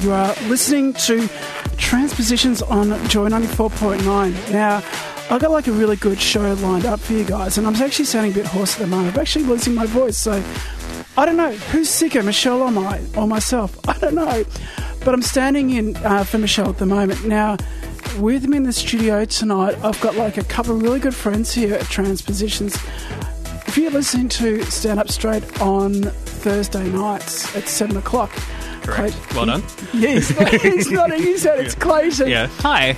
You are listening to Transpositions on Joy 94.9. Now, I've got like a really good show lined up for you guys, and I'm actually sounding a bit hoarse at the moment. I'm actually losing my voice, so I don't know. Who's sicker, Michelle or myself? I don't know. But I'm standing in for Michelle at the moment. Now, with me in the studio tonight, I've got like a couple of really good friends here at Transpositions. If you're listening to Stand Up Straight on Thursday nights at 7 o'clock, correct. Well done. Yeah, he's nodding. He said it's Clayton. Yeah. Hi,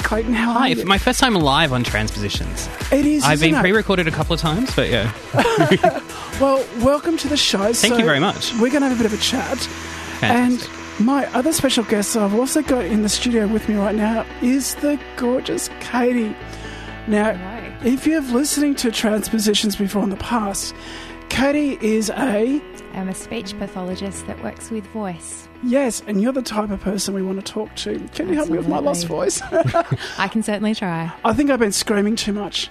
Clayton. How are you? My first time live on Transpositions. It is. I've been pre-recorded a couple of times, but yeah. Well, welcome to the show. Thank you very much. We're going to have a bit of a chat. Fantastic. And my other special guest I've also got in the studio with me right now is the gorgeous Katie. Now, if you've listening to Transpositions before in the past, Katie is I'm a speech pathologist that works with voice. Yes, and you're the type of person we want to talk to. Can you help me with my lost voice? I can certainly try. I think I've been screaming too much.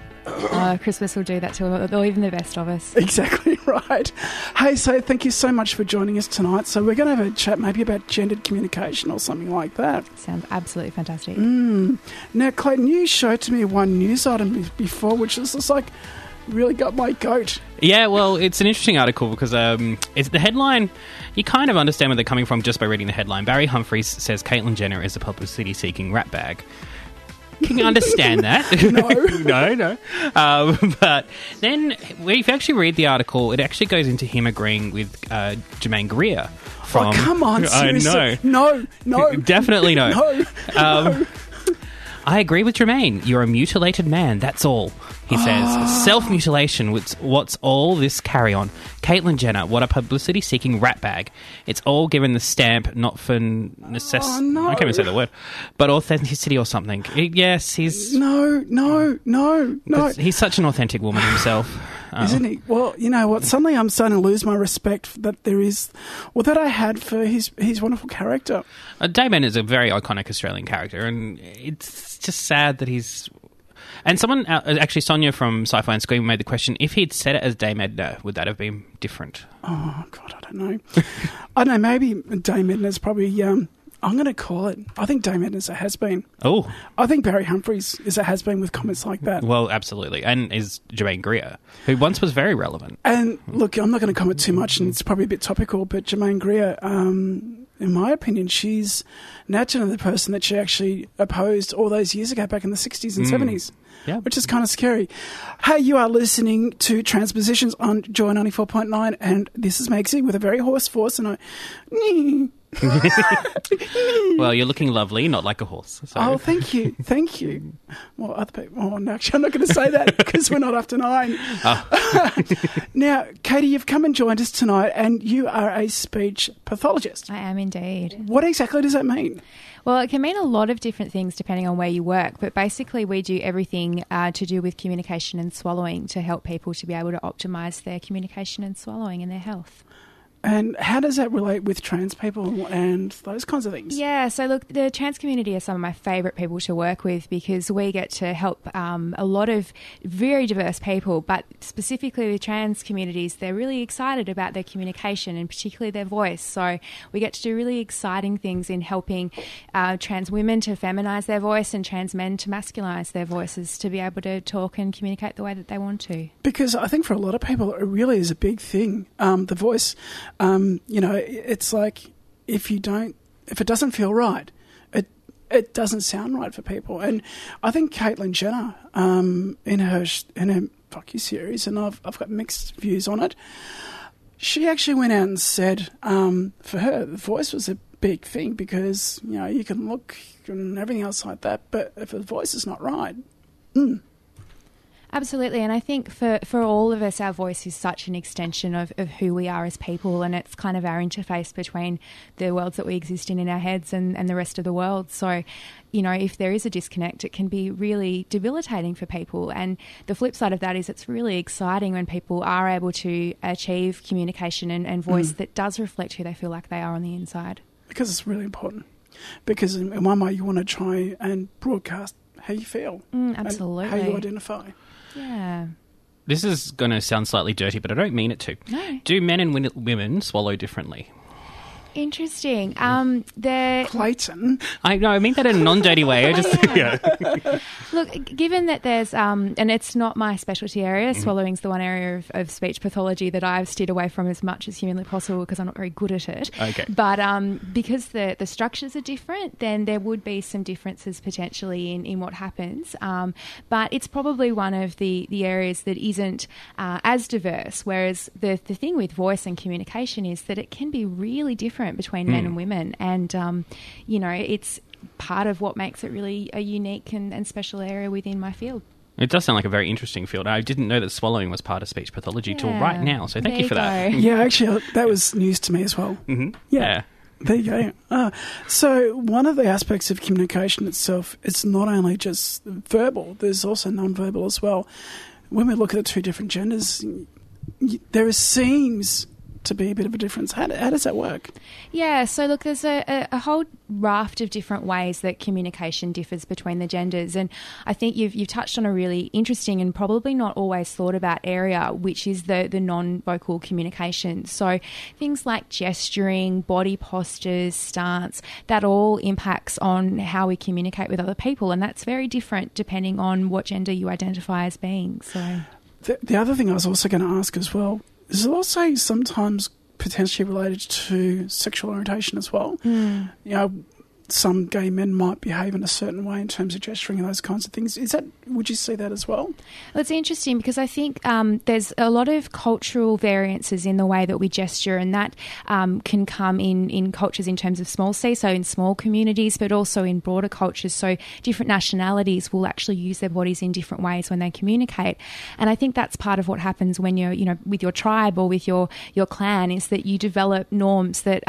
Christmas will do that to even the best of us. Exactly right. Hey, so thank you so much for joining us tonight. So we're going to have a chat maybe about gendered communication or something like that. Sounds absolutely fantastic. Now, Clayton, you showed to me one news item before, which is just like... really got my goat. Yeah, well, it's an interesting article because it's the headline. You kind of understand where they're coming from just by reading the headline. Barry Humphries says Caitlyn Jenner is a publicity-seeking ratbag. Can you understand that? No. But then, if you actually read the article, it actually goes into him agreeing with Germaine Greer. From, come on, seriously. I know. No. Definitely no. No. I agree with Germaine. You're a mutilated man, that's all, he says. Self-mutilation, what's all this carry-on? Caitlyn Jenner, what a publicity-seeking ratbag. It's all given the stamp, not for necessity. I can't even say the word. But authenticity or something. Yes, he's... No. He's such an authentic woman himself. Isn't he? Well, you know what? Suddenly I'm starting to lose my respect that I had for his wonderful character. Dame Edna is a very iconic Australian character, and it's just sad that he's... And someone, actually Sonia from Sci-Fi and Scream made the question, if he'd said it as Dame Edna, would that have been different? Oh, God, I don't know. I don't know, maybe Dame Edna's probably... I'm going to call it. I think Dame Edna's a has-been. Oh. I think Barry Humphries is a has-been with comments like that. Well, absolutely. And is Germaine Greer, who once was very relevant. And, look, I'm not going to comment too much, and it's probably a bit topical, but Germaine Greer, in my opinion, she's naturally the person that she actually opposed all those years ago back in the 60s and 70s, yeah. Which is kind of scary. Hey, you are listening to Transpositions on Joy 94.9, and this is Megsy with a very hoarse voice, and I... Well, you're looking lovely, not like a horse. So. Oh, thank you. Well, other people. Oh, no, actually, I'm not going to say that because we're not after 9. Oh. Now, Katie, you've come and joined us tonight, and you are a speech pathologist. I am indeed. What exactly does that mean? Well, it can mean a lot of different things depending on where you work, but basically we do everything to do with communication and swallowing to help people to be able to optimise their communication and swallowing and their health. And how does that relate with trans people and those kinds of things? Yeah, so look, the trans community are some of my favourite people to work with because we get to help a lot of very diverse people, but specifically with trans communities, they're really excited about their communication and particularly their voice. So we get to do really exciting things in helping trans women to feminise their voice and trans men to masculinize their voices to be able to talk and communicate the way that they want to. Because I think for a lot of people, it really is a big thing, the voice... you know, it's like if it doesn't feel right, it doesn't sound right for people. And I think Caitlyn Jenner, in her docu-series, and I've got mixed views on it. She actually went out and said, for her, the voice was a big thing because you know you can look and everything else like that, but if the voice is not right. Absolutely. And I think for all of us, our voice is such an extension of who we are as people, and it's kind of our interface between the worlds that we exist in our heads and the rest of the world. So, you know, if there is a disconnect, it can be really debilitating for people. And the flip side of that is it's really exciting when people are able to achieve communication and voice that does reflect who they feel like they are on the inside. Because it's really important. Because in one way you want to try and broadcast how you feel. Absolutely. And how you identify. Yeah. This is going to sound slightly dirty, but I don't mean it to. No. Do men and women swallow differently? Interesting. Clayton. I mean that in a non-dirty way. Look, given that there's, and it's not my specialty area, swallowing's the one area of speech pathology that I've steered away from as much as humanly possible because I'm not very good at it. Okay. But because the structures are different, then there would be some differences potentially in what happens. But it's probably one of the areas that isn't as diverse, whereas the thing with voice and communication is that it can be really different between men and women, and you know, it's part of what makes it really a unique and special area within my field. It does sound like a very interesting field. I didn't know that swallowing was part of speech pathology till right now, so thank you for that. Yeah, actually that was news to me as well. There you go. So one of the aspects of communication itself, it's not only just verbal, there's also non-verbal as well. When we look at the two different genders, there seems to be a bit of a difference. How does that work? Yeah, so look, there's a whole raft of different ways that communication differs between the genders, and I think you've touched on a really interesting and probably not always thought about area, which is the non-vocal communication. So things like gesturing, body postures, stance, that all impacts on how we communicate with other people, and that's very different depending on what gender you identify as being. So the other thing I was also going to ask as well, this is also sometimes potentially related to sexual orientation as well. You know, some gay men might behave in a certain way in terms of gesturing and those kinds of things. Is that? Would you see that as well? Well, it's interesting because I think there's a lot of cultural variances in the way that we gesture, and that can come in cultures in terms of small c, so in small communities, but also in broader cultures. So different nationalities will actually use their bodies in different ways when they communicate. And I think that's part of what happens when you're, you know, with your tribe or with your clan, is that you develop norms that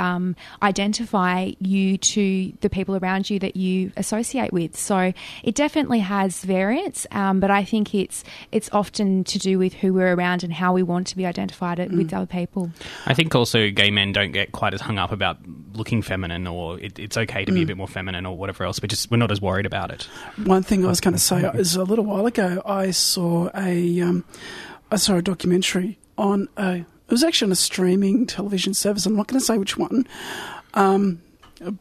identify you to the people around you that you associate with. So it definitely has variance, but I think it's often to do with who we're around and how we want to be identified with other people. I think also gay men don't get quite as hung up about looking feminine, or it's okay to be a bit more feminine or whatever else, but just we're not as worried about it. One thing I was going to say is a little while ago I saw a documentary on it was actually on a streaming television service. I'm not going to say which one.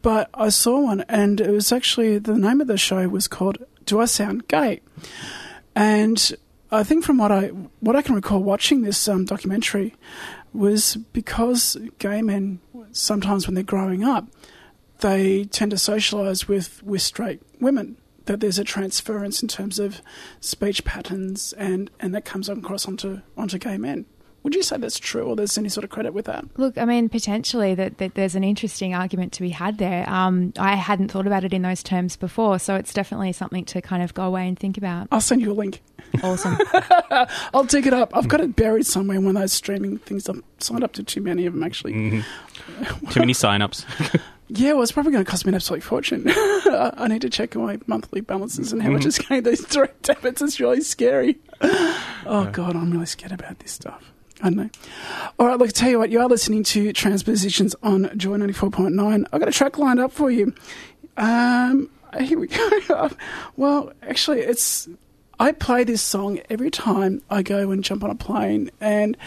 But I saw one, and it was actually, the name of the show was called Do I Sound Gay? And I think from what I can recall watching this documentary was because gay men, sometimes when they're growing up, they tend to socialise with straight women, that there's a transference in terms of speech patterns, and that comes across onto gay men. Would you say that's true, or there's any sort of credit with that? Look, I mean, potentially that there's an interesting argument to be had there. I hadn't thought about it in those terms before, so it's definitely something to kind of go away and think about. I'll send you a link. Awesome. I'll dig it up. I've got it buried somewhere in one of those streaming things. I've signed up to too many of them, actually. Too many sign-ups. Yeah, well, it's probably going to cost me an absolute fortune. I need to check my monthly balances and how much is going to these direct debits. It's really scary. Oh, God, I'm really scared about this stuff. I don't know. All right, look, tell you what, you are listening to Transpositions on Joy 94.9. I've got a track lined up for you. Here we go. Well, actually, I play this song every time I go and jump on a plane, and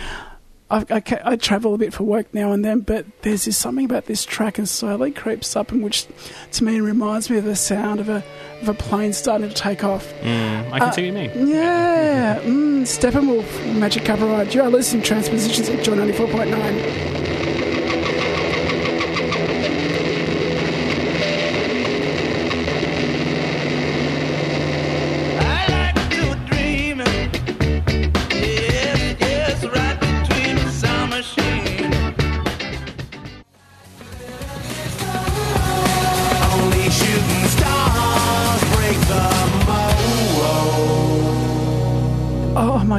I travel a bit for work now and then, but there's this something about this track and slowly creeps up, and which to me reminds me of the sound of a plane starting to take off. I can see what you mean. Yeah. Steppenwolf, Magic Cover Ride. You are listening to Transpositions at Joy 94.9.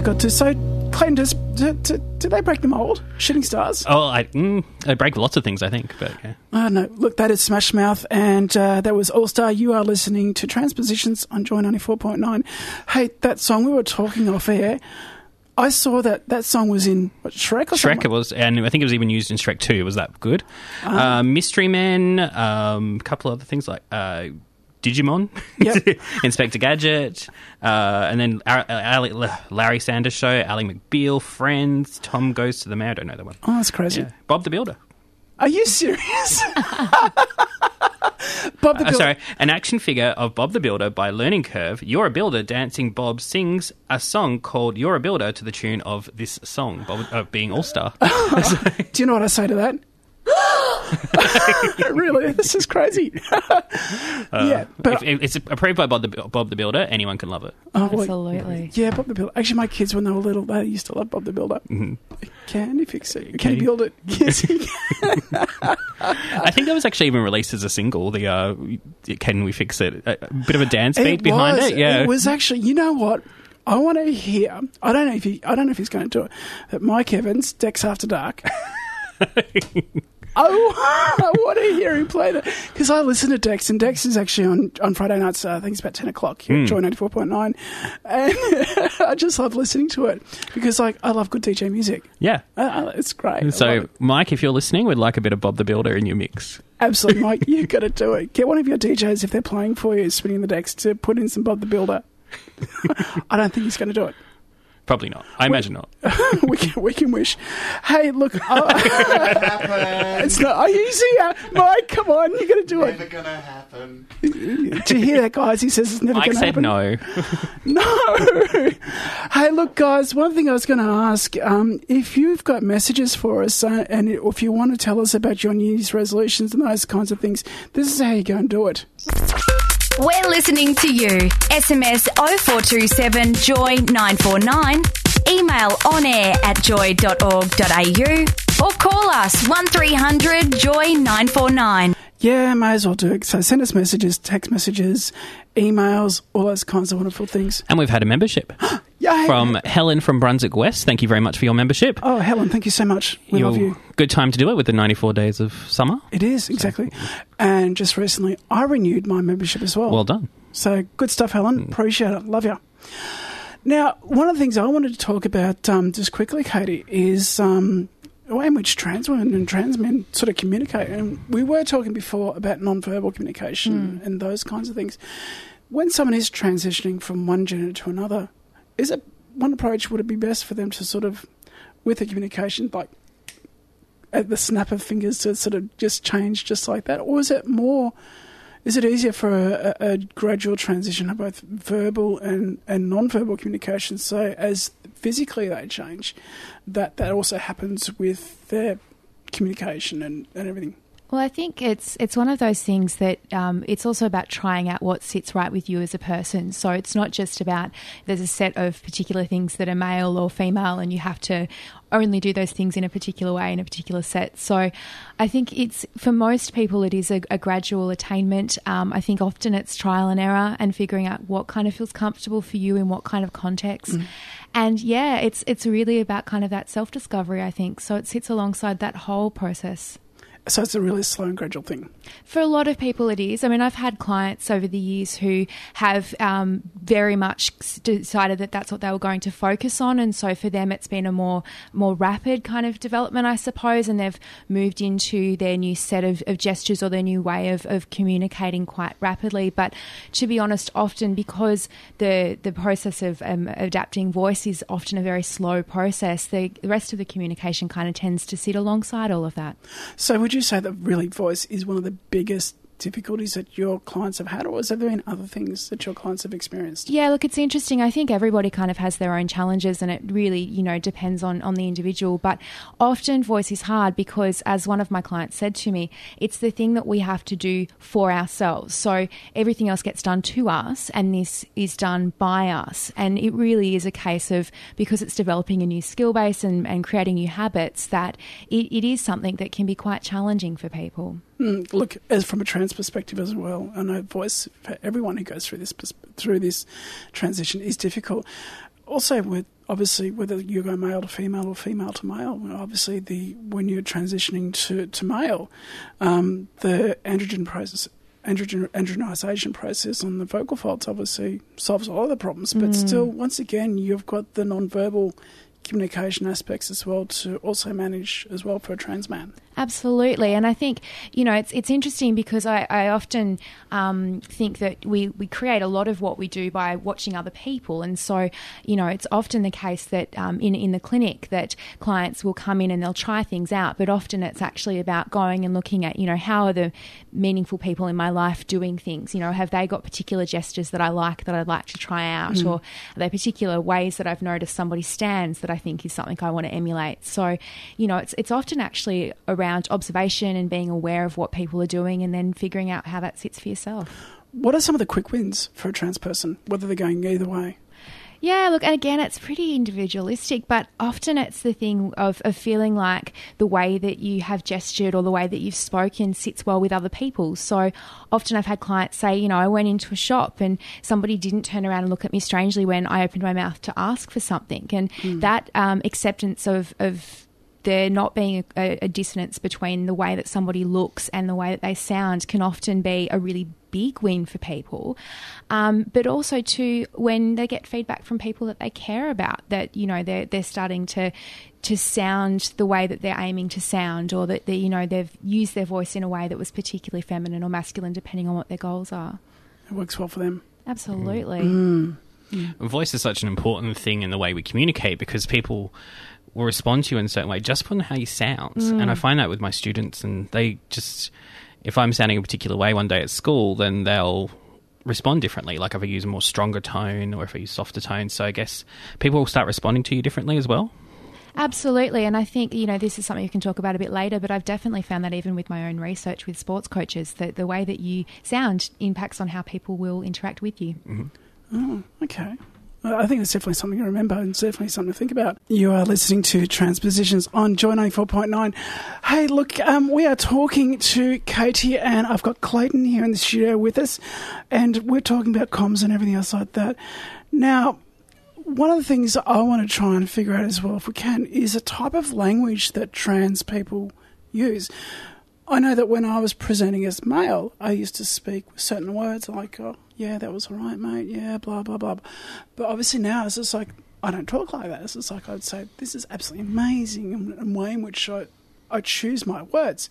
my God. So, Clayton, did they break the mold? Shooting stars? Oh, I break lots of things, I think. But yeah. No. Look, that is Smash Mouth, and that was All Star. You are listening to Transpositions on Joy 94.9. Hey, that song we were talking off air. I saw that song was in Shrek or something? Shrek it was, and I think it was even used in Shrek 2. It was that good. Mystery Men, a couple other things like Digimon, yep. Inspector Gadget, and then Larry Sanders Show, Ally McBeal, Friends, Tom Goes to the Mayor. I don't know that one. Oh, that's crazy. Yeah. Bob the Builder. Are you serious? Bob the Builder. Sorry, an action figure of Bob the Builder by Learning Curve. You're a Builder Dancing Bob sings a song called You're a Builder to the tune of this song, Bob being All-Star. Do you know what I say to that? Really? This is crazy. Yeah, but it's approved by Bob the Builder. Anyone can love it. Oh, absolutely. Yeah, Bob the Builder. Actually, my kids, when they were little, they used to love Bob the Builder. Mm-hmm. Can he fix it? Can he build it? Yes, he can. I think that was actually even released as a single, the Can We Fix It? A bit of a dance beat behind it. Yeah, it was actually, you know what? I want to hear, I don't know if he's going to do it, but Mike Evans, Dex After Dark. I want to hear him play that because I listen to Dex, and Dex is actually on Friday nights, I think it's about 10 o'clock here at Joy 94.9, and I just love listening to it because I love good DJ music. Yeah. It's great. And so, Mike, if you're listening, we'd like a bit of Bob the Builder in your mix. Absolutely, Mike. You've got to do it. Get one of your DJs, if they're playing for you, spinning the Dex, to put in some Bob the Builder. I don't think he's going to do it. Probably not. I imagine not. we can wish. Hey, look. It's not. Are you serious? Mike, come on. You're going to do it. Never going to happen. Do you hear that, guys? He says it's never going to happen. Mike said no. No. Hey, look, guys. One thing I was going to ask, if you've got messages for us and if you want to tell us about your New Year's resolutions and those kinds of things, this is how you go and do it. We're listening to you. SMS 0427 Joy 949. Email on air at joy.org.au or call us 1300 Joy 949. Yeah, may as well do it. So send us messages, text messages, emails, all those kinds of wonderful things. And we've had a membership from Helen from Brunswick West. Thank you very much for your membership. Oh, Helen, thank you so much. We love you. Good time to do it with the 94 days of summer. It is, exactly. So. And just recently, I renewed my membership as well. Well done. So good stuff, Helen. Appreciate it. Love you. Now, one of the things I wanted to talk about just quickly, Katie, is the way in which trans women and trans men sort of communicate. And we were talking before about nonverbal communication and those kinds of things. When someone is transitioning from one gender to another, one approach would it be best for them to sort of, with the communication, like at the snap of fingers, to sort of just change just like that? Or is it easier for a gradual transition of both verbal and nonverbal communication, so as physically they change, that also happens with their communication and everything? Well, I think it's one of those things that it's also about trying out what sits right with you as a person. So it's not just about there's a set of particular things that are male or female and you have to only do those things in a particular way in a particular set. So I think it's, for most people, it is a gradual attainment. I think often it's trial and error and figuring out what kind of feels comfortable for you in what kind of context. Mm. And yeah, it's really about kind of that self-discovery, I think. So it sits alongside that whole process. So it's a really slow and gradual thing. For a lot of people it is. I mean, I've had clients over the years who have very much decided that that's what they were going to focus on, and so for them it's been a more rapid kind of development, I suppose, and they've moved into their new set of gestures or their new way of communicating quite rapidly. But to be honest, often because the process of adapting voice is often a very slow process, the rest of the communication kind of tends to sit alongside all of that. So would you say that really voice is one of the biggest difficulties that your clients have had, or has there been other things that your clients have experienced? Yeah, look, it's interesting. I think everybody kind of has their own challenges, and it really, depends on the individual. But often voice is hard because, as one of my clients said to me, it's the thing that we have to do for ourselves. So everything else gets done to us, and this is done by us. And it really is a case of, because it's developing a new skill base and creating new habits, that it is something that can be quite challenging for people. Look, as from a trans perspective as well, I know voice for everyone who goes through this transition is difficult. Also, with obviously, whether you go male to female or female to male, obviously when you're transitioning to male, the androgenization process on the vocal folds obviously solves a lot of the problems. But still, once again, you've got the non-verbal communication aspects as well to also manage as well for a trans man. Absolutely. And I think, you know, it's interesting because I often think that we create a lot of what we do by watching other people. And so, you know, it's often the case that in the clinic that clients will come in and they'll try things out, but often it's actually about going and looking at, you know, how are the meaningful people in my life doing things? You know, have they got particular gestures that I like that I'd like to try out? Or are there particular ways that I've noticed somebody stands that I think is something I want to emulate? So, you know, it's often actually around observation and being aware of what people are doing and then figuring out how that sits for yourself. What are some of the quick wins for a trans person, whether they're going either way? Yeah, look, and again, it's pretty individualistic, but often it's the thing of feeling like the way that you have gestured or the way that you've spoken sits well with other people. So often I've had clients say, you know, I went into a shop and somebody didn't turn around and look at me strangely when I opened my mouth to ask for something. And that acceptance of there not being a dissonance between the way that somebody looks and the way that they sound can often be a really big win for people, but also too when they get feedback from people that they care about, that, you know, they're starting to sound the way that they're aiming to sound, or that they, you know, they've used their voice in a way that was particularly feminine or masculine depending on what their goals are. It works well for them. Absolutely. Voice is such an important thing in the way we communicate because people will respond to you in a certain way just on how you sound. And I find that with my students, and they just, if I'm sounding a particular way one day at school, then they'll respond differently. Like if I use a more stronger tone or if I use softer tone. So I guess people will start responding to you differently as well. Absolutely. And I think, you know, this is something you can talk about a bit later, but I've definitely found that even with my own research with sports coaches, that the way that you sound impacts on how people will interact with you. Oh, okay. I think it's definitely something to remember and definitely something to think about. You are listening to Transpositions on Joy 94.9. Hey, look, we are talking to Katie and I've got Clayton here in the studio with us, and we're talking about comms and everything else like that. Now, one of the things I want to try and figure out as well, if we can, is a type of language that trans people use. I know that when I was presenting as male, I used to speak certain words like, oh, yeah, that was all right, mate, yeah, blah, blah, blah. But obviously now it's just like, I don't talk like that. It's just like I'd say, this is absolutely amazing, and way in which I choose my words.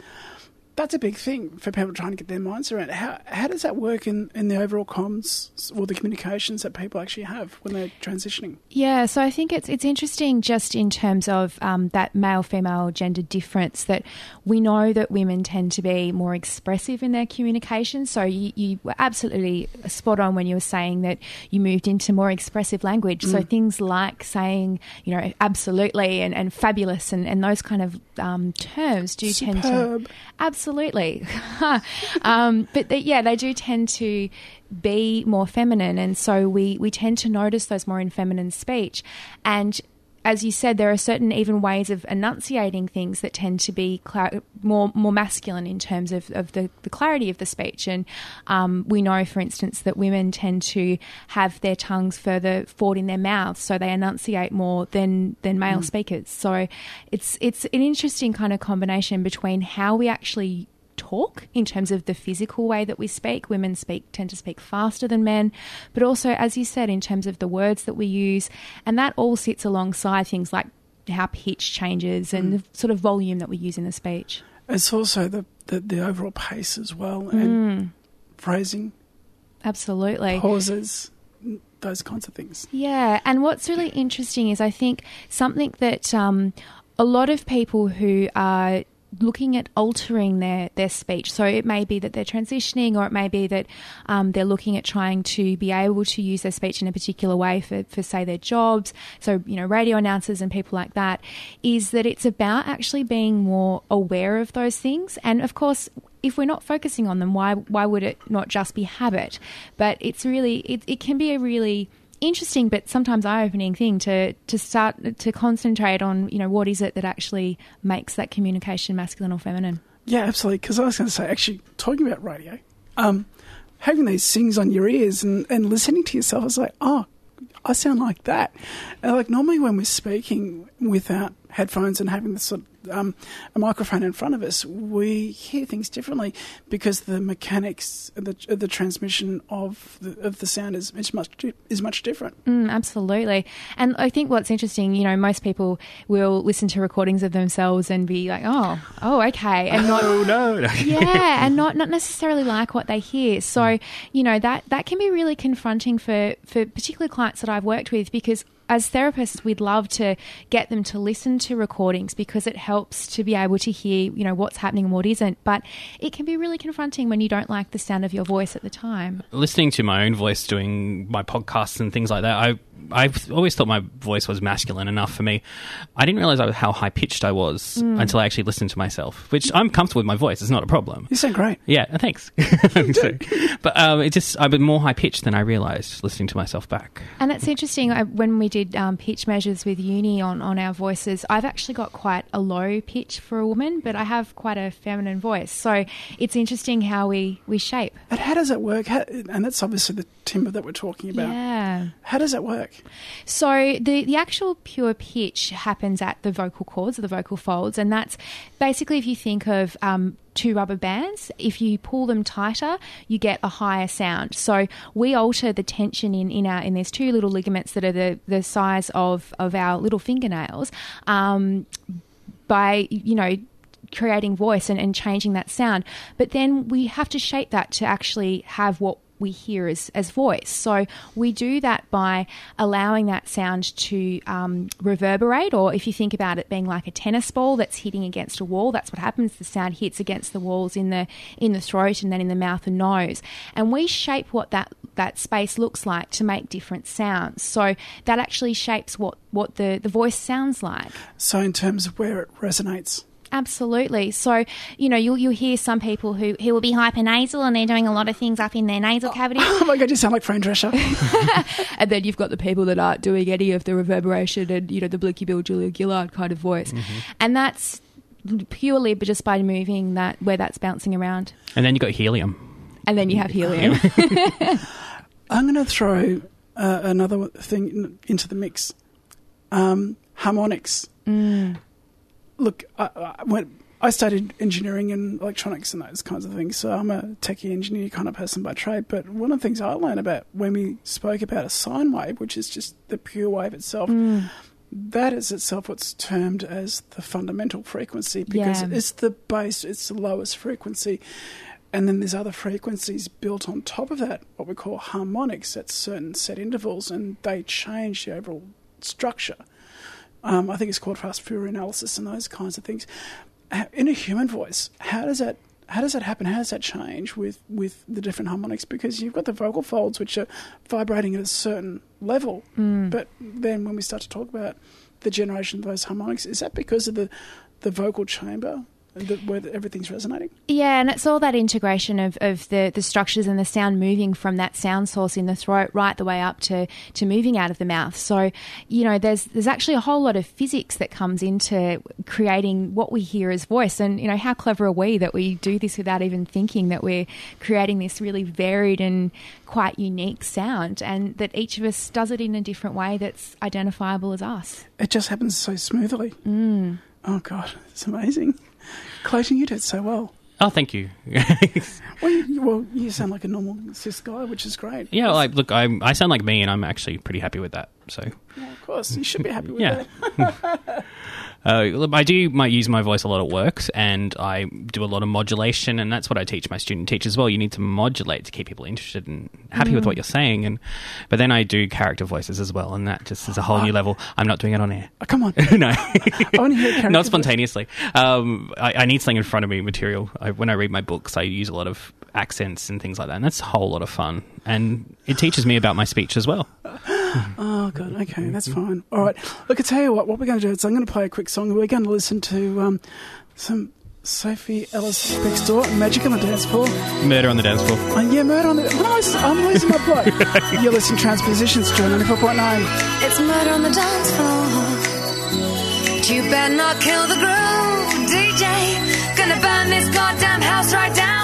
That's a big thing for people trying to get their minds around. How does that work in the overall comms or the communications that people actually have when they're transitioning? Yeah, so I think it's interesting just in terms of that male-female gender difference, that we know that women tend to be more expressive in their communication. So you were absolutely spot on when you were saying that you moved into more expressive language. So things like saying, you know, absolutely and fabulous and those kind of terms do Superb. Tend to... Absolutely. Absolutely. But they do tend to be more feminine, and so we tend to notice those more in feminine speech. And as you said, there are certain even ways of enunciating things that tend to be more masculine in terms of the clarity of the speech. And we know, for instance, that women tend to have their tongues further forward in their mouths, so they enunciate more than male speakers. So it's an interesting kind of combination between how we actually talk in terms of the physical way that we speak. Women tend to speak faster than men, but also, as you said, in terms of the words that we use, and that all sits alongside things like how pitch changes and the sort of volume that we use in the speech. It's also the overall pace as well, and phrasing. Absolutely. Pauses. Those kinds of things. Yeah, and what's really interesting is I think something that a lot of people who are looking at altering their speech. So it may be that they're transitioning, or it may be that they're looking at trying to be able to use their speech in a particular way for say their jobs. So, you know, radio announcers and people like that, is that it's about actually being more aware of those things. And of course, if we're not focusing on them, why would it not just be habit? But it's really, it can be a really interesting but sometimes eye-opening thing to start to concentrate on, you know, what is it that actually makes that communication masculine or feminine? Yeah, absolutely, because I was going to say, actually, talking about radio, having these things on your ears and listening to yourself, I was like, oh, I sound like that. Like normally when we're speaking without headphones and having this sort of, a microphone in front of us, we hear things differently because the mechanics, the transmission of the sound is much different. Absolutely, and I think what's interesting, you know, most people will listen to recordings of themselves and be like, oh, okay, and not, oh no, yeah, and not necessarily like what they hear. So you know that can be really confronting for particular clients that I've worked with, because as therapists, we'd love to get them to listen to recordings because it helps to be able to hear, you know, what's happening and what isn't. But it can be really confronting when you don't like the sound of your voice at the time. Listening to my own voice doing my podcasts and things like that, I've always thought my voice was masculine enough for me. I didn't realise how high-pitched I was until I actually listened to myself, which I'm comfortable with my voice. It's not a problem. You sound great. Yeah, thanks. But I've been more high-pitched than I realised listening to myself back. And it's interesting, when we did pitch measures with uni on our voices, I've actually got quite a low pitch for a woman, but I have quite a feminine voice. So it's interesting how we shape. But how does it work? And that's obviously the timbre that we're talking about. Yeah. How does it work? So the actual pure pitch happens at the vocal cords or the vocal folds, and that's basically, if you think of two rubber bands, if you pull them tighter, you get a higher sound. So we alter the tension in these two little ligaments that are the size of our little fingernails by, you know, creating voice and changing that sound. But then we have to shape that to actually have what we hear as voice. So we do that by allowing that sound to reverberate, or if you think about it being like a tennis ball that's hitting against a wall, that's what happens. The sound hits against the walls in the throat and then in the mouth and nose. And we shape what that space looks like to make different sounds. So that actually shapes what the voice sounds like. So in terms of where it resonates. Absolutely. So, you know, you'll hear some people who will be hypernasal and they're doing a lot of things up in their nasal cavity. Oh my God, you sound like Fran Drescher. And then you've got the people that aren't doing any of the reverberation and, you know, the Blinky Bill, Julia Gillard kind of voice. Mm-hmm. And that's purely just by moving that, where that's bouncing around. And then you've got helium. And then you have helium. I'm going to throw another thing into the mix. Harmonics. Mm. Look, I studied engineering and electronics and those kinds of things, so I'm a techie engineer kind of person by trade. But one of the things I learned about when we spoke about a sine wave, which is just the pure wave itself, that is itself what's termed as the fundamental frequency, because it's the base, it's the lowest frequency. And then there's other frequencies built on top of that, what we call harmonics, at certain set intervals, and they change the overall structure. I think it's called fast Fourier analysis and those kinds of things. In a human voice, how does that happen? How does that change with the different harmonics? Because you've got the vocal folds which are vibrating at a certain level, but then when we start to talk about the generation of those harmonics, is that because of the vocal chamber? Where everything's resonating. Yeah, and it's all that integration of the structures and the sound moving from that sound source in the throat right the way up to moving out of the mouth. So, you know, there's actually a whole lot of physics that comes into creating what we hear as voice. And, you know, how clever are we that we do this without even thinking, that we're creating this really varied and quite unique sound, and that each of us does it in a different way that's identifiable as us. It just happens so smoothly. Mm. Oh, God, it's amazing. Clayton, you did so well. Oh, thank you. Well, you sound like a normal cis guy, which is great. Yeah, like, look, I sound like me, and I'm actually pretty happy with that. So, yeah, of course, you should be happy with that. I do use my voice a lot at work, and I do a lot of modulation, and that's what I teach my student teachers as well. You need to modulate to keep people interested and happy with what you're saying. But then I do character voices as well, and that just is a whole new level. I'm not doing it on air. Oh, come on. No. I want to hear character. Not spontaneously. I need something in front of me, material. When I read my books, I use a lot of accents and things like that, and that's a whole lot of fun, and it teaches me about my speech as well. Oh God, okay, that's fine. All right, look, I tell you what we're going to do is I'm going to play a quick song. We're going to listen to some Sophie Ellis-Bextor, Magic on the Dance Floor. Murder on the Dance Floor. Murder on the Dance Floor. I'm losing my plug. You're listening to Transpositions, Joy 94.9. It's murder on the dance floor. You better not kill the groove, DJ. Gonna burn this goddamn house right down.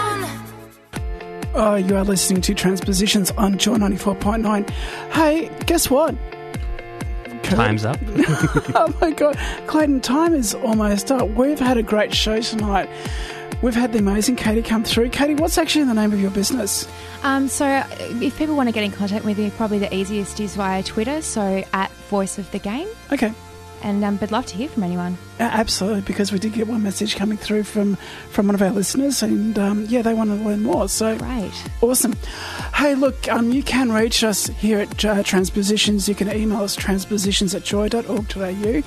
You are listening to Transpositions on Joy 94.9. Hey, guess what? Time's up. Oh, my God. Clayton, time is almost up. We've had a great show tonight. We've had the amazing Katie come through. Katie, what's actually the name of your business? So if people want to get in contact with you, probably the easiest is via Twitter, so at Voice of the Game. Okay. And but love to hear from anyone. Absolutely, because we did get one message coming through from one of our listeners, and yeah, they want to learn more. So great, awesome. Hey, look, you can reach us here at Transpositions. You can email us transpositions@joy.org.au.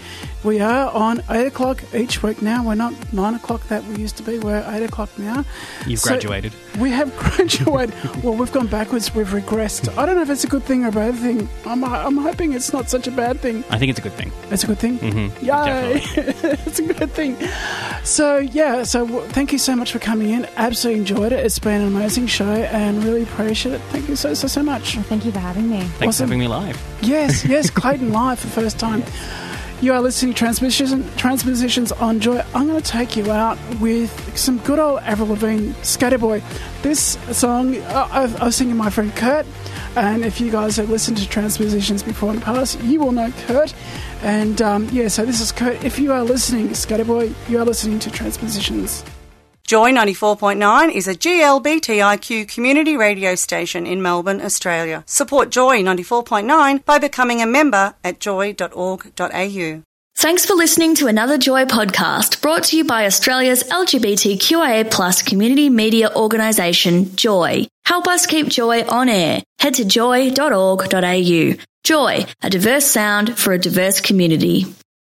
We are on 8 o'clock each week now. We're not 9 o'clock that we used to be. We're 8 o'clock now. You've graduated. We have graduated. Well, we've gone backwards. We've regressed. I don't know if it's a good thing or a bad thing. I'm hoping it's not such a bad thing. I think it's a good thing. It's a good thing. Mm-hmm. Yay. It's a good thing. So, yeah, so thank you so much for coming in. Absolutely enjoyed it. It's been an amazing show and really appreciate it. Thank you so much. Well, thank you for having me. Thanks for having me live. Yes, Clayton live for the first time. You are listening to Transpositions on Joy. I'm going to take you out with some good old Avril Lavigne, Skater Boy. This song, I was singing my friend Kurt, and if you guys have listened to Transpositions before in the past, you will know Kurt. And, yeah, so this is Kurt. If you are listening, Skater Boy, you are listening to Transpositions. Joy 94.9 is a GLBTIQ community radio station in Melbourne, Australia. Support Joy 94.9 by becoming a member at joy.org.au. Thanks for listening to another Joy podcast brought to you by Australia's LGBTQIA+ community media organisation, Joy. Help us keep Joy on air. Head to joy.org.au. Joy, a diverse sound for a diverse community.